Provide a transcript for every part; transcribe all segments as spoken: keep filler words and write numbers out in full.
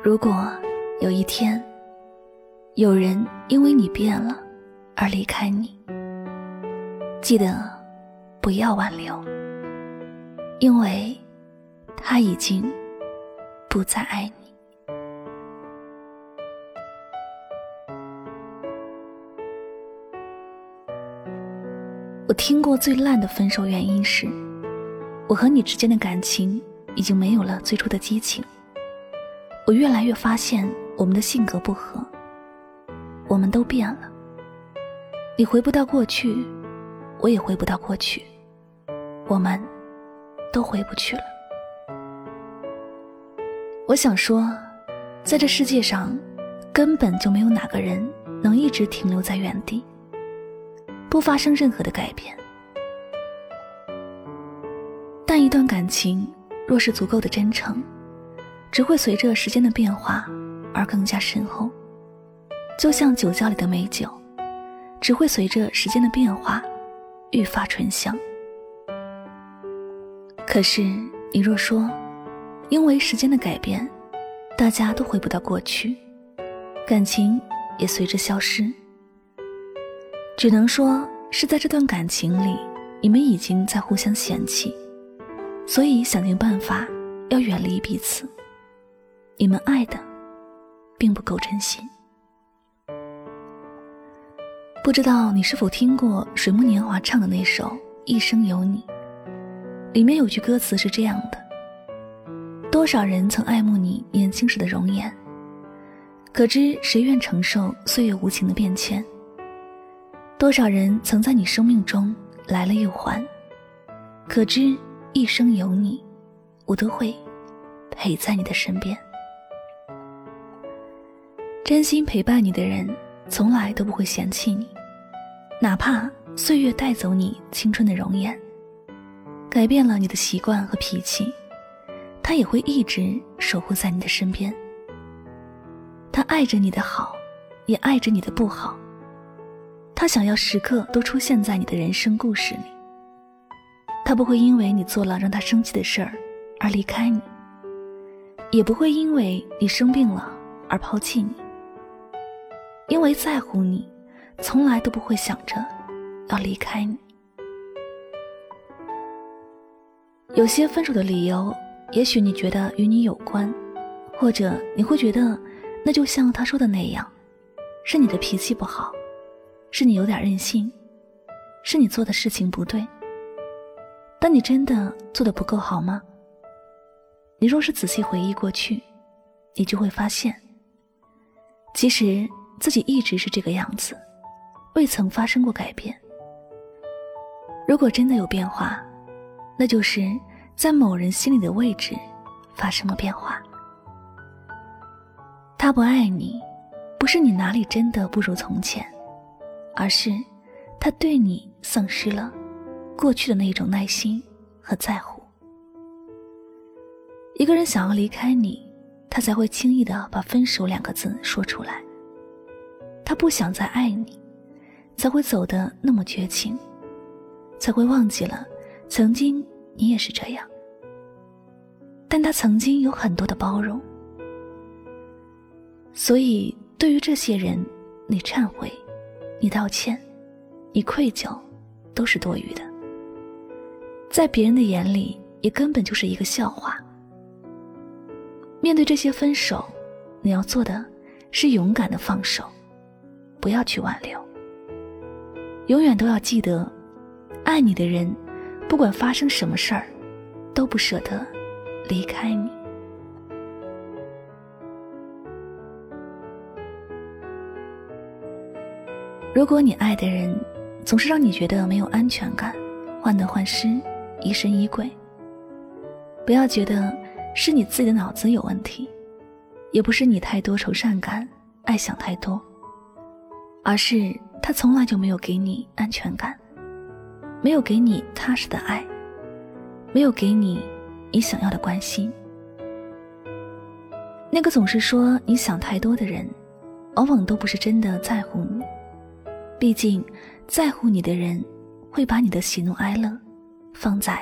如果有一天，有人因为你变了而离开你，记得不要挽留，因为他已经不再爱你。我听过最烂的分手原因是，我和你之间的感情已经没有了最初的激情。我越来越发现我们的性格不合，我们都变了，你回不到过去，我也回不到过去，我们都回不去了。我想说，在这世界上根本就没有哪个人能一直停留在原地，不发生任何的改变。但一段感情若是足够的真诚，只会随着时间的变化而更加深厚，就像酒窖里的美酒，只会随着时间的变化愈发醇香。可是你若说，因为时间的改变，大家都回不到过去，感情也随之消失，只能说是在这段感情里，你们已经在互相嫌弃，所以想尽办法要远离彼此。你们爱的并不够真心。不知道你是否听过水木年华唱的那首《一生有你》，里面有句歌词是这样的：多少人曾爱慕你年轻时的容颜，可知谁愿承受岁月无情的变迁？多少人曾在你生命中来了又还，可知一生有你，我都会陪在你的身边。真心陪伴你的人从来都不会嫌弃你，哪怕岁月带走你青春的容颜，改变了你的习惯和脾气，他也会一直守护在你的身边。他爱着你的好，也爱着你的不好，他想要时刻都出现在你的人生故事里，他不会因为你做了让他生气的事儿而离开你，也不会因为你生病了而抛弃你，因为在乎你，从来都不会想着要离开你。有些分手的理由，也许你觉得与你有关，或者你会觉得那就像他说的那样，是你的脾气不好，是你有点任性，是你做的事情不对。但你真的做得不够好吗？你若是仔细回忆过去，你就会发现，其实自己一直是这个样子，未曾发生过改变。如果真的有变化，那就是在某人心里的位置发生了变化。他不爱你，不是你哪里真的不如从前，而是他对你丧失了过去的那种耐心和在乎。一个人想要离开你，他才会轻易地把分手两个字说出来。他不想再爱你，才会走得那么绝情，才会忘记了曾经你也是这样。但他曾经有很多的包容，所以对于这些人，你忏悔，你道歉，你愧疚，都是多余的。在别人的眼里，也根本就是一个笑话。面对这些分手，你要做的是勇敢的放手，不要去挽留。永远都要记得，爱你的人不管发生什么事儿，都不舍得离开你。如果你爱的人总是让你觉得没有安全感，患得患失，疑神疑鬼，不要觉得是你自己的脑子有问题，也不是你太多愁善感，爱想太多，而是他从来就没有给你安全感，没有给你踏实的爱，没有给你你想要的关心。那个总是说你想太多的人，往往都不是真的在乎你，毕竟在乎你的人会把你的喜怒哀乐放在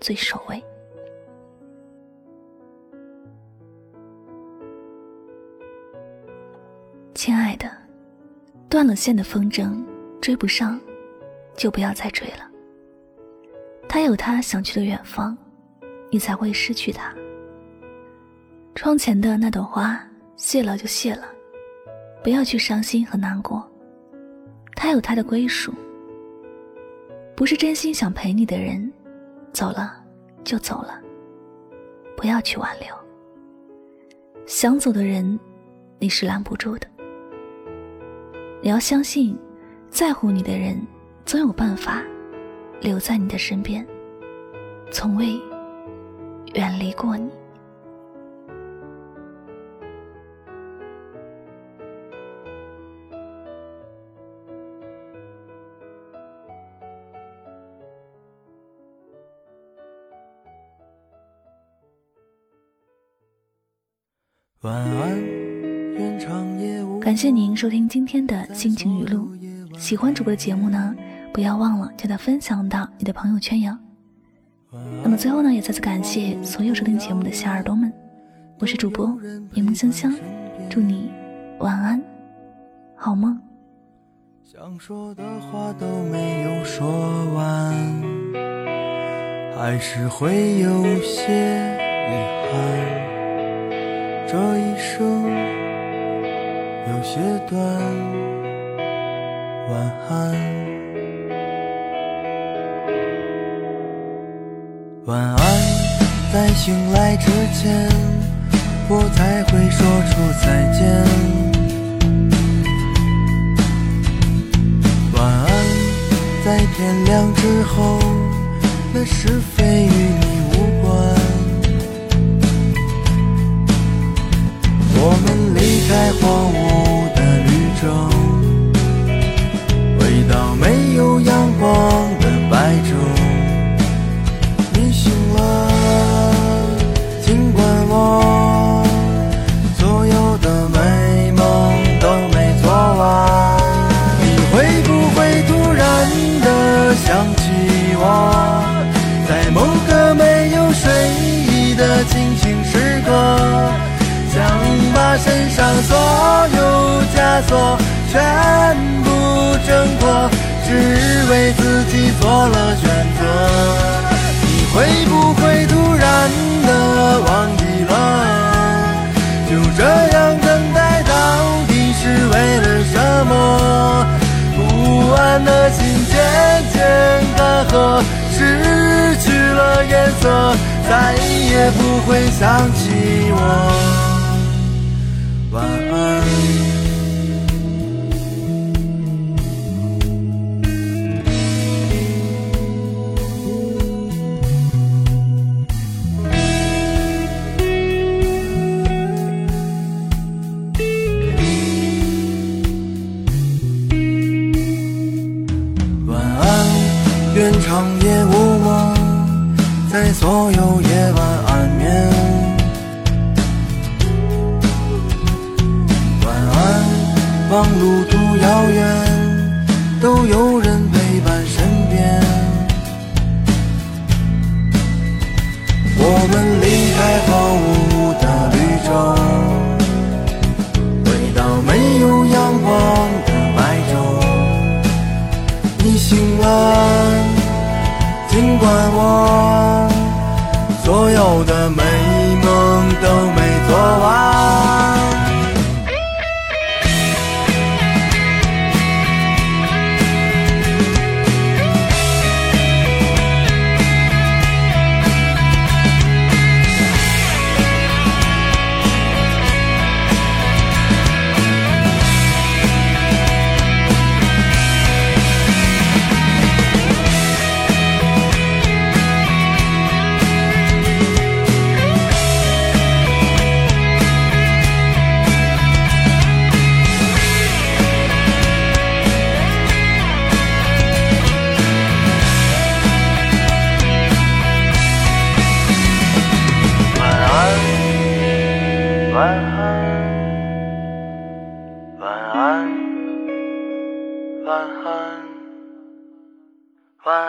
最首位。亲爱的，断了线的风筝追不上，就不要再追了。他有他想去的远方，你才会失去他。窗前的那朵花，谢了就谢了，不要去伤心和难过。他有他的归属，不是真心想陪你的人，走了就走了，不要去挽留。想走的人，你是拦不住的。你要相信，在乎你的人总有办法留在你的身边，从未远离过你。晚安，愿长夜无。感谢您收听今天的心情语录。喜欢主播的节目呢，不要忘了将它分享到你的朋友圈呀。那么最后呢，也再次感谢所有收听节目的小耳朵们，我是主播柠檬香香，祝你晚安，好梦。想说的话都没有说完，还是会有些遗憾，这一生有些短，晚安。晚安，在醒来之前，我才会说出再见。晚安，在天亮之后，那是非与你无关。我们离开荒芜的绿洲，回到没有阳光的白昼。身上所有枷锁全部挣脱，只为自己做了选择。你会不会突然的忘记了，就这样等待到底是为了什么？不安的心渐渐干涸，失去了颜色，再也不会想起我。晚安。晚安，愿长夜无梦，在所有夜晚安眠。望路途遥远，都有人陪伴身边。我们离开荒芜的绿洲，回到没有阳光的白昼。你醒了，尽管我所有的美梦都没做完。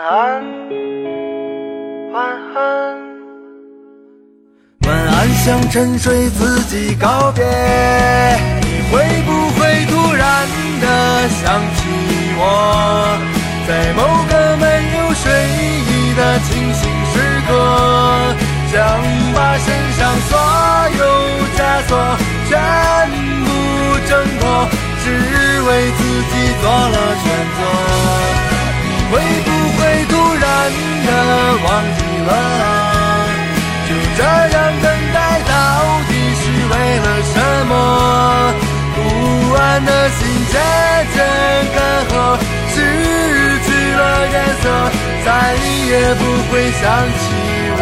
安，晚安，晚安，想沉睡自己告别。你会不会突然的想起我，在某个没有睡意的清醒时刻，想把身上所有枷锁全部挣脱，只为自己做了选择。你会不会突然的忘记了，就这样等待到底是为了什么？不安的心渐渐干涸，失去了颜色，再也不会想起我。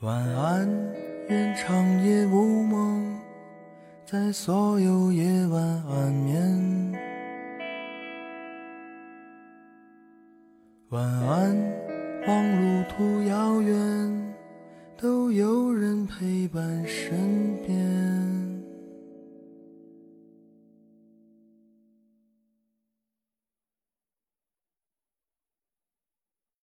晚安，愿长夜无梦，在所有夜晚安眠。晚安，望路途遥远，都有人陪伴身边。